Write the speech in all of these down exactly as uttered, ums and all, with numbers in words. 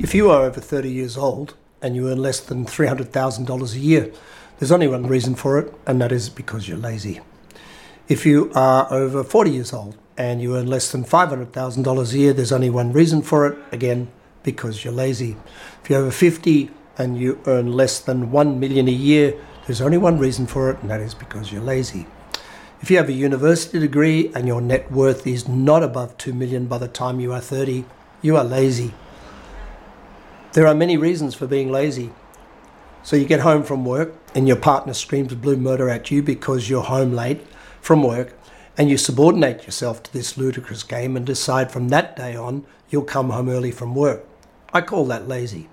If you are over thirty years old and you earn less than three hundred thousand dollars a year, there's only one reason for it, and that is because you're lazy. If you are over forty years old and you earn less than five hundred thousand dollars a year, there's only one reason for it, again, because you're lazy. If you're over fifty and you earn less than one million dollars a year, there's only one reason for it, and that is because you're lazy. If you have a university degree and your net worth is not above two million dollars by the time you are thirty, you are lazy. There are many reasons for being lazy. So you get home from work and your partner screams blue murder at you because you're home late from work, and you subordinate yourself to this ludicrous game and decide from that day on you'll come home early from work. I call that lazy.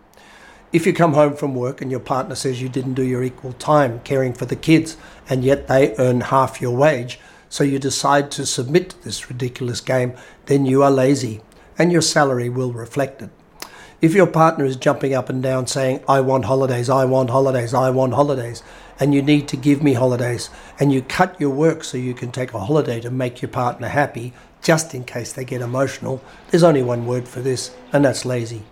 If you come home from work and your partner says you didn't do your equal time caring for the kids and yet they earn half your wage, so you decide to submit to this ridiculous game, then you are lazy and your salary will reflect it. If your partner is jumping up and down saying, I want holidays, I want holidays, I want holidays, and you need to give me holidays, and you cut your work so you can take a holiday to make your partner happy, just in case they get emotional, there's only one word for this, and that's lazy.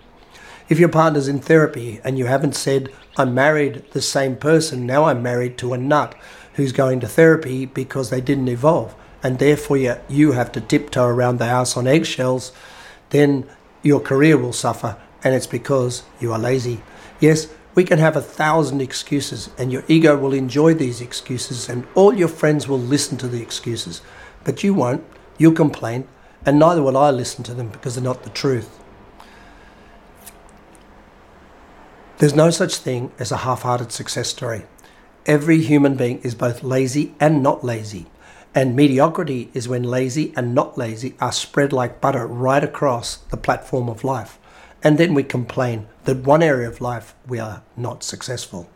If your partner's in therapy and you haven't said, I married the same person, now I'm married to a nut who's going to therapy because they didn't evolve, and therefore you have to tiptoe around the house on eggshells, then your career will suffer. And it's because you are lazy. Yes, we can have a thousand excuses and your ego will enjoy these excuses and all your friends will listen to the excuses, but you won't, you'll complain, and neither will I listen to them because they're not the truth. There's no such thing as a half-hearted success story. Every human being is both lazy and not lazy, and mediocrity is when lazy and not lazy are spread like butter right across the platform of life. And then we complain that one area of life we are not successful.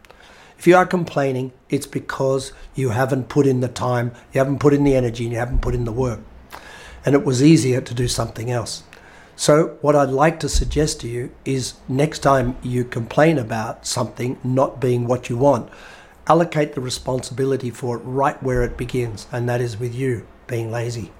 If you are complaining, it's because you haven't put in the time, you haven't put in the energy, and you haven't put in the work. And it was easier to do something else. So what I'd like to suggest to you is next time you complain about something not being what you want, allocate the responsibility for it right where it begins, and that is with you being lazy.